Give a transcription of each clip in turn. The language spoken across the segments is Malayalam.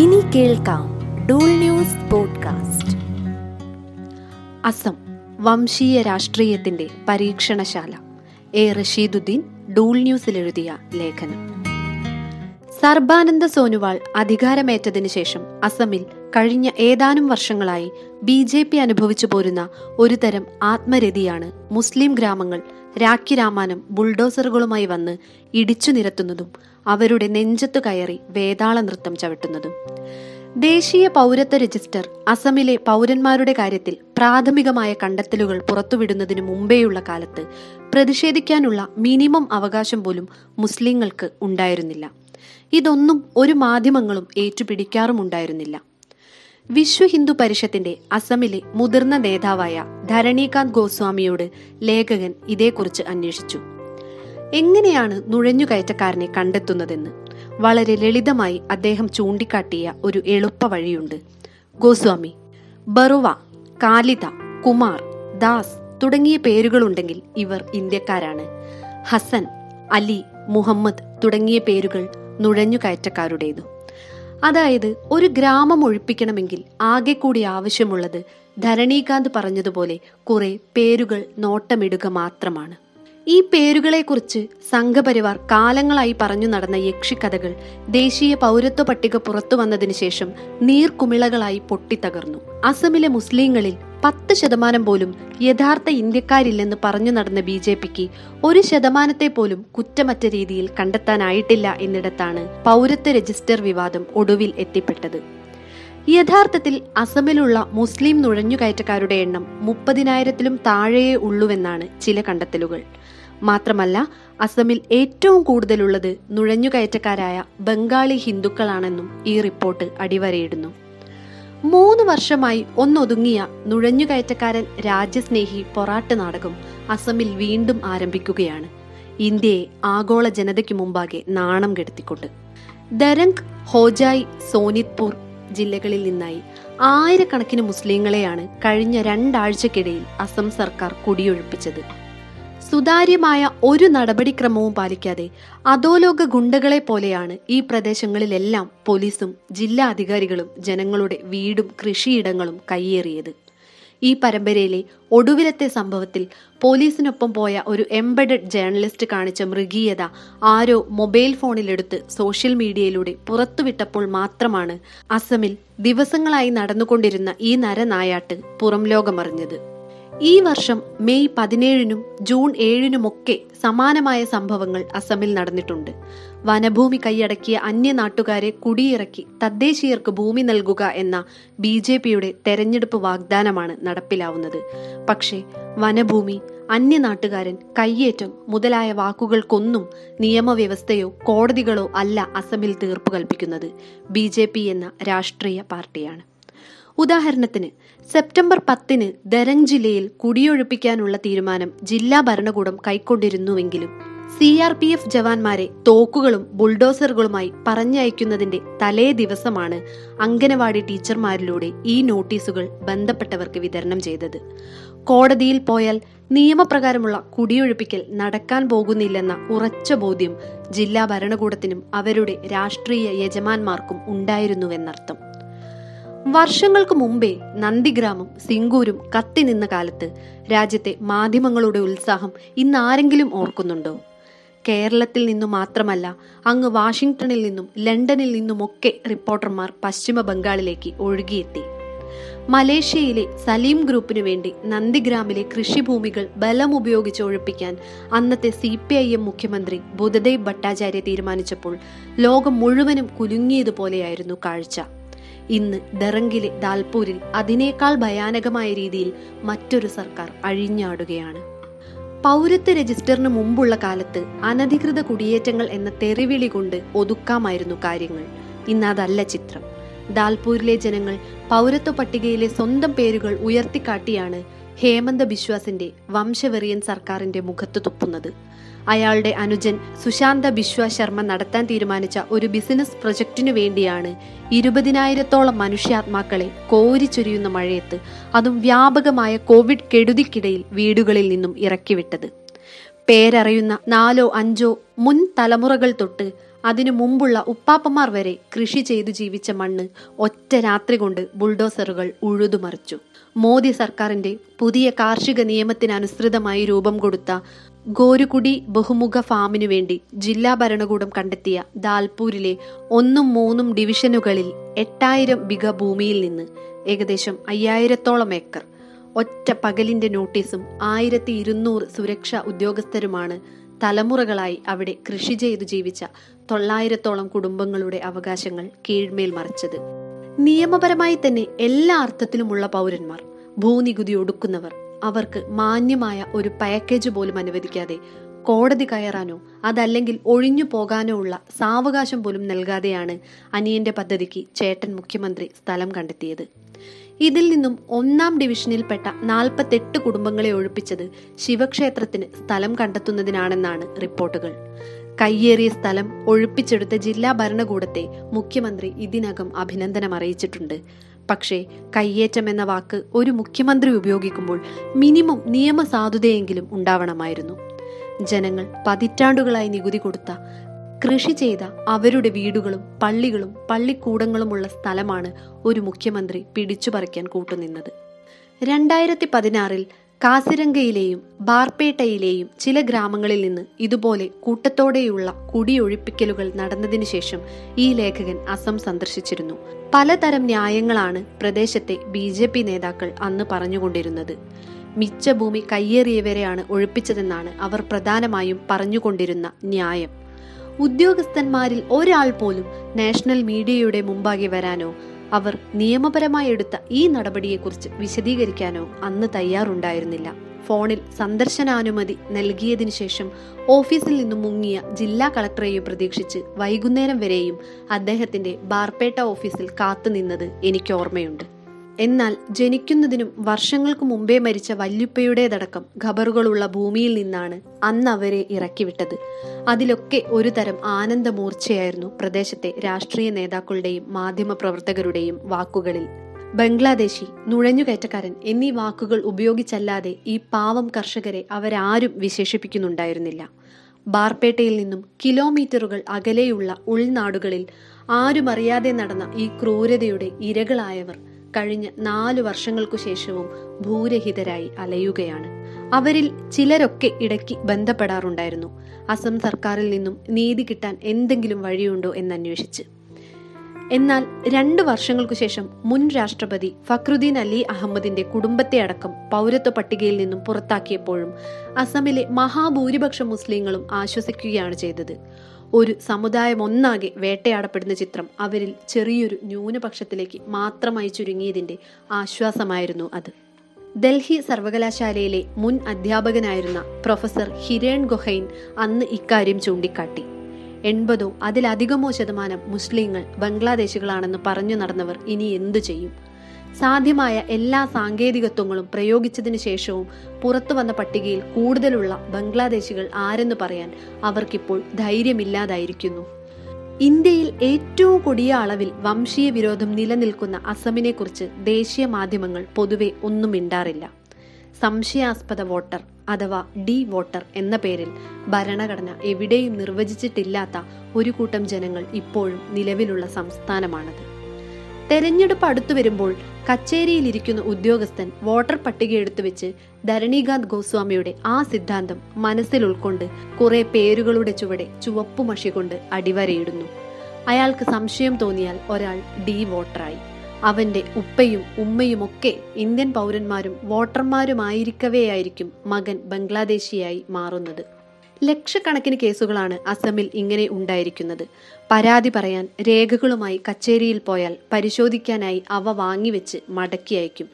ഇനി കേൾക്കാം ഡൂൾ ന്യൂസ് പോഡ്കാസ്റ്റ്. അസം വംശീയ രാഷ്ട്രീയത്തിന്റെ പരീക്ഷണശാല. എ റഷീദുദ്ദീൻ ഡൂൾ ന്യൂസിൽ എഴുതിയ ലേഖനം. സർബാനന്ദ സോനുവാൾ അധികാരമേറ്റതിനു ശേഷം അസമിൽ കഴിഞ്ഞ ഏതാനും വർഷങ്ങളായി BJP അനുഭവിച്ചു പോരുന്ന ഒരുതരം ആത്മരതിയാണ് മുസ്ലിം ഗ്രാമങ്ങൾ രാഖി രാമാനം ബുൾഡോസറുകളുമായി വന്ന് ഇടിച്ചു നിരത്തുന്നതും അവരുടെ നെഞ്ചത്തു കയറി വേതാള നൃത്തം ചവിട്ടുന്നതും. ദേശീയ പൗരത്വ രജിസ്റ്റർ അസമിലെ പൗരന്മാരുടെ കാര്യത്തിൽ പ്രാഥമികമായ കണ്ടെത്തലുകൾ പുറത്തുവിടുന്നതിന് മുമ്പേയുള്ള കാലത്ത് പ്രതിഷേധിക്കാനുള്ള മിനിമം അവകാശം പോലും മുസ്ലിങ്ങൾക്ക് ഉണ്ടായിരുന്നില്ല. ഇതൊന്നും ഒരു മാധ്യമങ്ങളും ഏറ്റുപിടിക്കാറുമുണ്ടായിരുന്നില്ല. വിശ്വ ഹിന്ദു പരിഷത്തിന്റെ അസമിലെ മുതിർന്ന നേതാവായ ധരണീകാന്ത് ഗോസ്വാമിയോട് ലേഖകൻ ഇതേക്കുറിച്ച് അന്വേഷിച്ചു. എങ്ങനെയാണ് നുഴഞ്ഞുകയറ്റക്കാരനെ കണ്ടെത്തുന്നതെന്ന് വളരെ ലളിതമായി അദ്ദേഹം ചൂണ്ടിക്കാട്ടിയ ഒരു എളുപ്പ വഴിയുണ്ട്. ഗോസ്വാമി, ബറുവ, കാലിത, കുമാർ, ദാസ് തുടങ്ങിയ പേരുകളുണ്ടെങ്കിൽ ഇവർ ഇന്ത്യക്കാരാണ്. ഹസൻ, അലി, മുഹമ്മദ് തുടങ്ങിയ പേരുകൾ നുഴഞ്ഞുകയറ്റക്കാരുടേതു. അതായത് ഒരു ഗ്രാമം ഒഴിപ്പിക്കണമെങ്കിൽ ആകെ കൂടി ആവശ്യമുള്ളത് ധരണീകാന്ത് പറഞ്ഞതുപോലെ കുറെ പേരുകൾ നോട്ടമിടുക മാത്രമാണ്. ഈ പേരുകളെക്കുറിച്ച് സംഘപരിവാർ കാലങ്ങളായി പറഞ്ഞു നടന്ന യക്ഷിക്കഥകൾ ദേശീയ പൗരത്വ പട്ടിക പുറത്തു വന്നതിന് ശേഷം നീർക്കുമിളകളായി പൊട്ടിത്തകർന്നു. അസമിലെ മുസ്ലിങ്ങളിൽ 10% പോലും യഥാർത്ഥ ഇന്ത്യക്കാരില്ലെന്ന് പറഞ്ഞു നടന്ന BJPക്ക് 1% പോലും കുറ്റമറ്റ രീതിയിൽ കണ്ടെത്താനായിട്ടില്ല എന്നിടത്താണ് പൗരത്വ രജിസ്റ്റർ വിവാദം ഒടുവിൽ എത്തിപ്പെട്ടത്. യഥാർത്ഥത്തിൽ അസമിലുള്ള മുസ്ലിം നുഴഞ്ഞുകയറ്റക്കാരുടെ എണ്ണം 30,000 താഴെയേ ഉള്ളൂവെന്നാണ് ചില കണ്ടെത്തലുകൾ. മാത്രമല്ല, അസമിൽ ഏറ്റവും കൂടുതലുള്ളത് നുഴഞ്ഞുകയറ്റക്കാരായ ബംഗാളി ഹിന്ദുക്കളാണെന്നും ഈ റിപ്പോർട്ട് അടിവരയിടുന്നു. 3 വർഷമായി ഒന്നൊതുങ്ങിയ നുഴഞ്ഞുകയറ്റക്കാരൻ രാജ്യസ്നേഹി പൊറാട്ട് നാടകം അസമിൽ വീണ്ടും ആരംഭിക്കുകയാണ്, ഇന്ത്യയെ ആഗോള ജനതയ്ക്ക് മുമ്പാകെ നാണം കെടുത്തിക്കൊണ്ട്. ദരംഗ്, ഹോജായ്, സോനിത്പൂർ ജില്ലകളിൽ നിന്നായി 1000കണക്കിന് മുസ്ലിങ്ങളെയാണ് കഴിഞ്ഞ 2 ആഴ്ചക്കിടയിൽ അസം സർക്കാർ കുടിയൊഴിപ്പിച്ചത്. സുതാര്യമായ ഒരു നടപടിക്രമവും പാലിക്കാതെ അധോലോക ഗുണ്ടകളെ പോലെയാണ് ഈ പ്രദേശങ്ങളിലെല്ലാം പോലീസും ജില്ലാ അധികാരികളും ജനങ്ങളുടെ വീടും കൃഷിയിടങ്ങളും കയ്യേറിയത്. ഈ പരമ്പരയിലെ ഒടുവിലത്തെ സംഭവത്തിൽ പോലീസിനൊപ്പം പോയ ഒരു എംബഡഡ് ജേർണലിസ്റ്റ് കാണിച്ച മൃഗീയത ആരോ മൊബൈൽ ഫോണിലെടുത്ത് സോഷ്യൽ മീഡിയയിലൂടെ പുറത്തുവിട്ടപ്പോൾ മാത്രമാണ് അസമിൽ ദിവസങ്ങളായി നടന്നുകൊണ്ടിരുന്ന ഈ നരനായാട്ട് പുറം ലോകമറിഞ്ഞത്. ഈ വർഷം May 17 June 7 സമാനമായ സംഭവങ്ങൾ അസമിൽ നടന്നിട്ടുണ്ട്. വനഭൂമി കൈയടക്കിയ അന്യനാട്ടുകാരെ കുടിയിറക്കി തദ്ദേശീയർക്ക് ഭൂമി നൽകുക എന്ന BJPയുടെ തെരഞ്ഞെടുപ്പ് വാഗ്ദാനമാണ് നടപ്പിലാവുന്നത്. പക്ഷേ വനഭൂമി, അന്യനാട്ടുകാരൻ, കയ്യേറ്റം മുതലായ വാക്കുകൾക്കൊന്നും നിയമവ്യവസ്ഥയോ കോടതികളോ അല്ല അസമിൽ തീർപ്പ് കൽപ്പിക്കുന്നത്. BJP എന്ന രാഷ്ട്രീയ പാർട്ടിയാണ്. ഉദാഹരണത്തിന് September 10 ദരംഗ് ജില്ലയിൽ കുടിയൊഴിപ്പിക്കാനുള്ള തീരുമാനം ജില്ലാ ഭരണകൂടം കൈക്കൊണ്ടിരുന്നുവെങ്കിലും CRPF ജവാന്മാരെ തോക്കുകളും ബുൾഡോസറുകളുമായി പറഞ്ഞയക്കുന്നതിന്റെ തലേ ദിവസമാണ് അംഗനവാടി ടീച്ചർമാരിലൂടെ ഈ നോട്ടീസുകൾ ബന്ധപ്പെട്ടവർക്ക് വിതരണം ചെയ്തത്. കോടതിയിൽ പോയാൽ നിയമപ്രകാരമുള്ള കുടിയൊഴിപ്പിക്കൽ നടക്കാൻ പോകുന്നില്ലെന്ന ഉറച്ച ബോധ്യം ജില്ലാ ഭരണകൂടത്തിനും അവരുടെ രാഷ്ട്രീയ യജമാന്മാർക്കും ഉണ്ടായിരുന്നുവെന്നർത്ഥം. വർഷങ്ങൾക്ക് മുമ്പേ നന്ദിഗ്രാമം, സിംഗൂരും കത്തി നിന്ന കാലത്ത് രാജ്യത്തെ മാധ്യമങ്ങളുടെ ഉത്സാഹം ഇന്നാരെങ്കിലും ഓർക്കുന്നുണ്ടോ? കേരളത്തിൽ നിന്നും മാത്രമല്ല, അങ്ങ് വാഷിംഗ്ടണിൽ നിന്നും ലണ്ടനിൽ നിന്നുമൊക്കെ റിപ്പോർട്ടർമാർ പശ്ചിമ ബംഗാളിലേക്ക് ഒഴുകിയെത്തി. മലേഷ്യയിലെ സലീം ഗ്രൂപ്പിനു വേണ്ടി നന്ദിഗ്രാമിലെ കൃഷിഭൂമികൾ ബലമുപയോഗിച്ച് ഒഴിപ്പിക്കാൻ അന്നത്തെ CPIM മുഖ്യമന്ത്രി ബുധദേവ് ഭട്ടാചാര്യ തീരുമാനിച്ചപ്പോൾ ലോകം മുഴുവനും കുലുങ്ങിയതുപോലെയായിരുന്നു കാഴ്ച. ഇന്ന് ദറംഗിലെ ദാൽപൂരിൽ അതിനേക്കാൾ ഭയാനകമായ രീതിയിൽ മറ്റൊരു സർക്കാർ അഴിഞ്ഞാടുകയാണ്. പൗരത്വ രജിസ്റ്ററിന് മുമ്പുള്ള കാലത്ത് അനധികൃത കുടിയേറ്റങ്ങൾ എന്ന തെറിവിളി കൊണ്ട് ഒതുക്കാമായിരുന്നു കാര്യങ്ങൾ. ഇന്ന് അതല്ല ചിത്രം. ദാൽപൂരിലെ ജനങ്ങൾ പൗരത്വ പട്ടികയിലെ സ്വന്തം പേരുകൾ ഉയർത്തിക്കാട്ടിയാണ് ഹേമന്ത ബിശ്വാസിന്റെ വംശവെറിയൻ സർക്കാരിന്റെ മുഖത്ത് തുപ്പുന്നത്. അയാളുടെ അനുജൻ സുശാന്ത ബിശ്വ ശർമ്മ നടത്താൻ തീരുമാനിച്ച ഒരു ബിസിനസ് പ്രൊജക്ടിനു വേണ്ടിയാണ് 20,000-ഓളം മനുഷ്യാത്മാക്കളെ കോരിച്ചൊരിയുന്ന മഴയത്ത്, അതും വ്യാപകമായ കോവിഡ് കെടുതിക്കിടയിൽ വീടുകളിൽ നിന്നും ഇറക്കിവിട്ടത്. പേരറിയുന്ന 4-5 മുൻ തലമുറകൾ തൊട്ട് അതിനു മുമ്പുള്ള ഉപ്പാപ്പന്മാർ വരെ കൃഷി ചെയ്തു ജീവിച്ച മണ്ണ് ഒറ്റ രാത്രി കൊണ്ട് ബുൾഡോസറുകൾ ഉഴുതുമറിച്ചു. മോദി സർക്കാരിന്റെ പുതിയ കാർഷിക നിയമത്തിനനുസൃതമായി രൂപം കൊടുത്ത ഗോരുകുടി ബഹുമുഖ ഫാമിനു വേണ്ടി ജില്ലാ ഭരണകൂടം കണ്ടെത്തിയ ദാൽപൂരിലെ 1-3 ഡിവിഷനുകളിൽ 8000 ബിഘ ഭൂമിയിൽ നിന്ന് ഏകദേശം 5000ത്തോളം ഏക്കർ ഒറ്റ പകലിന്റെ നോട്ടീസും 1200 സുരക്ഷാ ഉദ്യോഗസ്ഥരുമാണ് തലമുറകളായി അവിടെ കൃഷി ചെയ്തു ജീവിച്ച 900ത്തോളം കുടുംബങ്ങളുടെ അവകാശങ്ങൾ കീഴ്മേൽ മറിച്ചത്. നിയമപരമായി തന്നെ എല്ലാ അർത്ഥത്തിലുമുള്ള പൗരന്മാർ, ഭൂനികുതി ഒടുക്കുന്നവർ, അവർക്ക് മാന്യമായ ഒരു പാക്കേജ് പോലും അനുവദിക്കാതെ കോടതി കയറാനോ അതല്ലെങ്കിൽ ഒഴിഞ്ഞു പോകാനോ ഉള്ള സാവകാശം പോലും നൽകാതെയാണ് അനിയന്റെ പദ്ധതിക്ക് ചേട്ടൻ മുഖ്യമന്ത്രി സ്ഥലം കണ്ടെത്തിയത്. ഇതിൽ നിന്നും 1-ാം ഡിവിഷനിൽപ്പെട്ട 48 കുടുംബങ്ങളെ ഒഴിപ്പിച്ചത് ശിവക്ഷേത്രത്തിന് സ്ഥലം കണ്ടെത്തുന്നതിനാണെന്നാണ് റിപ്പോർട്ടുകൾ. കയ്യേറിയ സ്ഥലം ഒഴിപ്പിച്ചെടുത്ത ജില്ലാ ഭരണകൂടത്തെ മുഖ്യമന്ത്രി ഇതിനകം അഭിനന്ദനം അറിയിച്ചിട്ടുണ്ട്. പക്ഷേ കയ്യേറ്റം എന്ന വാക്ക് ഒരു മുഖ്യമന്ത്രി ഉപയോഗിക്കുമ്പോൾ മിനിമം നിയമസാധുതയെങ്കിലും ഉണ്ടാവണമായിരുന്നു. ജനങ്ങൾ പതിറ്റാണ്ടുകളായി നികുതി കൊടുത്ത, കൃഷി ചെയ്ത അവരുടെ വീടുകളും പള്ളികളും പള്ളിക്കൂടങ്ങളുമുള്ള സ്ഥലമാണ് ഒരു മുഖ്യമന്ത്രി പിടിച്ചു പറിക്കാൻ കൂട്ടുനിന്നത്. 2016-ൽ കാസിരംഗയിലെയും ബാർപേട്ടയിലെയും ചില ഗ്രാമങ്ങളിൽ നിന്ന് ഇതുപോലെ കൂട്ടത്തോടെയുള്ള കുടിയൊഴിപ്പിക്കലുകൾ നടന്നതിനു ശേഷം ഈ ലേഖകൻ അസം സന്ദർശിച്ചിരുന്നു. പലതരം ന്യായങ്ങളാണ് പ്രദേശത്തെ BJP നേതാക്കൾ അന്ന് പറഞ്ഞുകൊണ്ടിരുന്നത്. മിച്ച ഭൂമി കയ്യേറിയവരെയാണ് ഒഴിപ്പിച്ചതെന്നാണ് അവർ പ്രധാനമായും പറഞ്ഞുകൊണ്ടിരുന്ന ന്യായം. ഉദ്യോഗസ്ഥന്മാരിൽ ഒരാൾ പോലും നാഷണൽ മീഡിയയുടെ മുമ്പാകെ വരാനോ അവർ നിയമപരമായി എടുത്ത ഈ നടപടിയെക്കുറിച്ച് വിശദീകരിക്കാനോ അന്ന് തയ്യാറുണ്ടായിരുന്നില്ല. ഫോണിൽ സന്ദർശനാനുമതി നൽകിയതിനു ശേഷം ഓഫീസിൽ നിന്നും മുങ്ങിയ ജില്ലാ കളക്ടറെയും പ്രതീക്ഷിച്ച് വൈകുന്നേരം വരെയും അദ്ദേഹത്തിന്റെ ബാർപേട്ട ഓഫീസിൽ കാത്തുനിന്നത് എനിക്ക് ഓർമ്മയുണ്ട്. എന്നാൽ ജനിക്കുന്നതിനും വർഷങ്ങൾക്ക് മുമ്പേ മരിച്ച വല്യുപ്പയുടേതടക്കം ഖബറുകളുള്ള ഭൂമിയിൽ നിന്നാണ് അന്ന് അവരെ ഇറക്കിവിട്ടത്. അതിലൊക്കെ ഒരു തരം ആനന്ദമൂർച്ചയായിരുന്നു പ്രദേശത്തെ രാഷ്ട്രീയ നേതാക്കളുടെയും മാധ്യമപ്രവർത്തകരുടെയും വാക്കുകളിൽ. ബംഗ്ലാദേശി, നുഴഞ്ഞുകയറ്റക്കാരൻ എന്നീ വാക്കുകൾ ഉപയോഗിച്ചല്ലാതെ ഈ പാവം കർഷകരെ അവരാരും വിശേഷിപ്പിക്കുന്നുണ്ടായിരുന്നില്ല. ബാർപേട്ടയിൽ നിന്നും കിലോമീറ്ററുകൾ അകലെയുള്ള ഉൾനാടുകളിൽ ആരുമറിയാതെ നടന്ന ഈ ക്രൂരതയുടെ ഇരകളായവർ കഴിഞ്ഞ 4 വർഷങ്ങൾക്കു ശേഷവും ഭൂരഹിതരായി അലയുകയാണ്. അവരിൽ ചിലരൊക്കെ ഇടയ്ക്ക് ബന്ധപ്പെടാറുണ്ടായിരുന്നു, അസം സർക്കാരിൽ നിന്നും നീതി കിട്ടാൻ എന്തെങ്കിലും വഴിയുണ്ടോ എന്നന്വേഷിച്ച്. എന്നാൽ 2 വർഷങ്ങൾക്കു ശേഷം മുൻ രാഷ്ട്രപതി ഫക്രുദ്ദീൻ അലി അഹമ്മദിന്റെ കുടുംബത്തെ അടക്കം പൗരത്വ പട്ടികയിൽ നിന്നും പുറത്താക്കിയപ്പോഴും അസമിലെ മഹാഭൂരിപക്ഷം മുസ്ലിങ്ങളും ആശ്വസിക്കുകയാണ് ചെയ്തത്. ഒരു സമുദായം ഒന്നാകെ വേട്ടയാടപ്പെടുന്ന ചിത്രം അവരിൽ ചെറിയൊരു ന്യൂനപക്ഷത്തിലേക്ക് മാത്രമായി ചുരുങ്ങിയതിന്റെ ആശ്വാസമായിരുന്നു അത്. ഡൽഹി സർവകലാശാലയിലെ മുൻ അധ്യാപകനായിരുന്ന പ്രൊഫസർ ഹിരൺ ഗൊഹൈൻ അന്ന് ഇക്കാര്യം ചൂണ്ടിക്കാട്ടി. 80%-ൽ അധികമോ% മുസ്ലിങ്ങൾ ബംഗ്ലാദേശികളാണെന്ന് പറഞ്ഞു നടന്നവർ ഇനി എന്തു ചെയ്യും? സാധ്യമായ എല്ലാ സാങ്കേതികത്വങ്ങളും പ്രയോഗിച്ചതിനു ശേഷവും പുറത്തു വന്ന പട്ടികയിൽ കൂടുതലുള്ള ബംഗ്ലാദേശികൾ ആരെന്ന് പറയാൻ അവർക്കിപ്പോൾ ധൈര്യമില്ലാതായിരിക്കുന്നു. ഇന്ത്യയിൽ ഏറ്റവും കൊടിയ അളവിൽ വംശീയ വിരോധം നിലനിൽക്കുന്ന അസമിനെ കുറിച്ച് ദേശീയ മാധ്യമങ്ങൾ പൊതുവെ ഒന്നും മിണ്ടാറില്ല. സംശയാസ്പദ വോട്ടർ അഥവാ ഡി വോട്ടർ എന്ന പേരിൽ ഭരണഘടന എവിടെയും നിർവചിച്ചിട്ടില്ലാത്ത ഒരു കൂട്ടം ജനങ്ങൾ ഇപ്പോഴും നിലവിലുള്ള സംസ്ഥാനമാണത്. തെരഞ്ഞെടുപ്പ് അടുത്തു വരുമ്പോൾ കച്ചേരിയിലിരിക്കുന്ന ഉദ്യോഗസ്ഥൻ വോട്ടർ പട്ടിക എടുത്തുവെച്ച് ധരണീകാന്ത് ഗോസ്വാമിയുടെ ആ സിദ്ധാന്തം മനസ്സിൽ ഉൾക്കൊണ്ട് കുറെ പേരുകളുടെ ചുവടെ ചുവപ്പുമഷി കൊണ്ട് അടിവരയിടുന്നു. അയാൾക്ക് സംശയം തോന്നിയാൽ ഒരാൾ ഡി വോട്ടറായി. അവന്റെ ഉപ്പയും ഉമ്മയുമൊക്കെ ഇന്ത്യൻ പൗരന്മാരും വോട്ടർമാരുമായിരിക്കവെയായിരിക്കും മകൻ ബംഗ്ലാദേശിയായി മാറുന്നത്. ലക്ഷക്കണക്കിന് കേസുകളാണ് അസമിൽ ഇങ്ങനെ ഉണ്ടായിരിക്കുന്നത്. പരാതി പറയാൻ രേഖകളുമായി കച്ചേരിയിൽ പോയാൽ പരിശോധിക്കാനായി അവ വാങ്ങിവെച്ച് മടക്കി അയക്കും.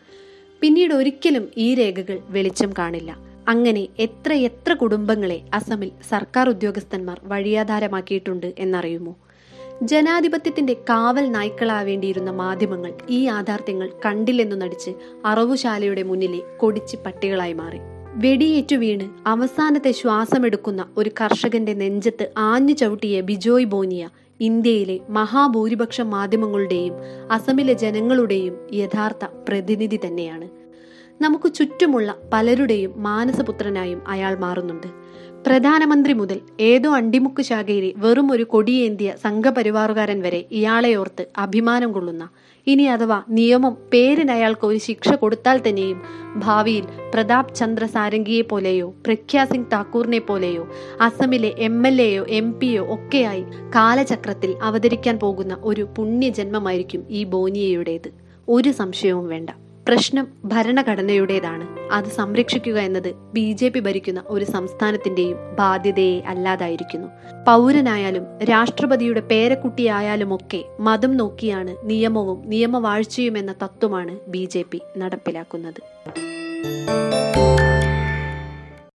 പിന്നീട് ഒരിക്കലും ഈ രേഖകൾ വെളിച്ചം കാണില്ല. അങ്ങനെ എത്ര കുടുംബങ്ങളെ അസമിൽ സർക്കാർ ഉദ്യോഗസ്ഥന്മാർ വഴിയാധാരമാക്കിയിട്ടുണ്ട് എന്നറിയുമോ? ജനാധിപത്യത്തിന്റെ കാവൽ നായ്ക്കളാവേണ്ടിയിരുന്ന മാധ്യമങ്ങൾ ഈ യാഥാർത്ഥ്യങ്ങൾ കണ്ടില്ലെന്നു നടിച്ച് അറവുശാലയുടെ മുന്നിലെ കൊടിച്ചി പട്ടികളായി മാറി. വെടിയേറ്റു വീണ് അവസാനത്തെ ശ്വാസമെടുക്കുന്ന ഒരു കർഷകന്റെ നെഞ്ചത്ത് ആഞ്ഞു ചവിട്ടിയ ബിജോയ് ബോനിയ ഇന്ത്യയിലെ മഹാഭൂരിപക്ഷം മാധ്യമങ്ങളുടെയും അസമിലെ ജനങ്ങളുടെയും യഥാർത്ഥ പ്രതിനിധി തന്നെയാണ്. നമുക്ക് ചുറ്റുമുള്ള പലരുടെയും മാനസപുത്രനായും അയാൾ മാറുന്നുണ്ട്. പ്രധാനമന്ത്രി മുതൽ ഏതോ അണ്ടിമുക്ക് ശാഖയിലെ വെറും ഒരു കൊടിയേന്തിയ സംഘപരിവാറുകാരൻ വരെ ഇയാളെയോർത്ത് അഭിമാനം കൊള്ളുന്ന, ഇനി അഥവാ നിയമം പേരിന് അയാൾക്ക് ഒരു ശിക്ഷ കൊടുത്താൽ തന്നെയും ഭാവിയിൽ പ്രതാപ് ചന്ദ്ര സാരംഗിയെ പോലെയോ പ്രഖ്യാസിംഗ് താക്കൂറിനെ പോലെയോ അസമിലെ MLAയോ MP യോ ഒക്കെയായി കാലചക്രത്തിൽ അവതരിക്കാൻ പോകുന്ന ഒരു പുണ്യജന്മമായിരിക്കും ഈ ബോനിയയുടേത്. ഒരു സംശയവും വേണ്ട, പ്രശ്നം ഭരണഘടനയുടേതാണ്. അത് സംരക്ഷിക്കുക എന്നത് BJP ഭരിക്കുന്ന ഒരു സംസ്ഥാനത്തിന്റെയും ബാധ്യതയെ അല്ലാതായിരിക്കുന്നു. പൗരനായാലും രാഷ്ട്രപതിയുടെ പേരക്കുട്ടിയായാലുമൊക്കെ മതം നോക്കിയാണ് നിയമവും നിയമവാഴ്ചയും എന്ന തത്വമാണ് BJP നടപ്പിലാക്കുന്നത്.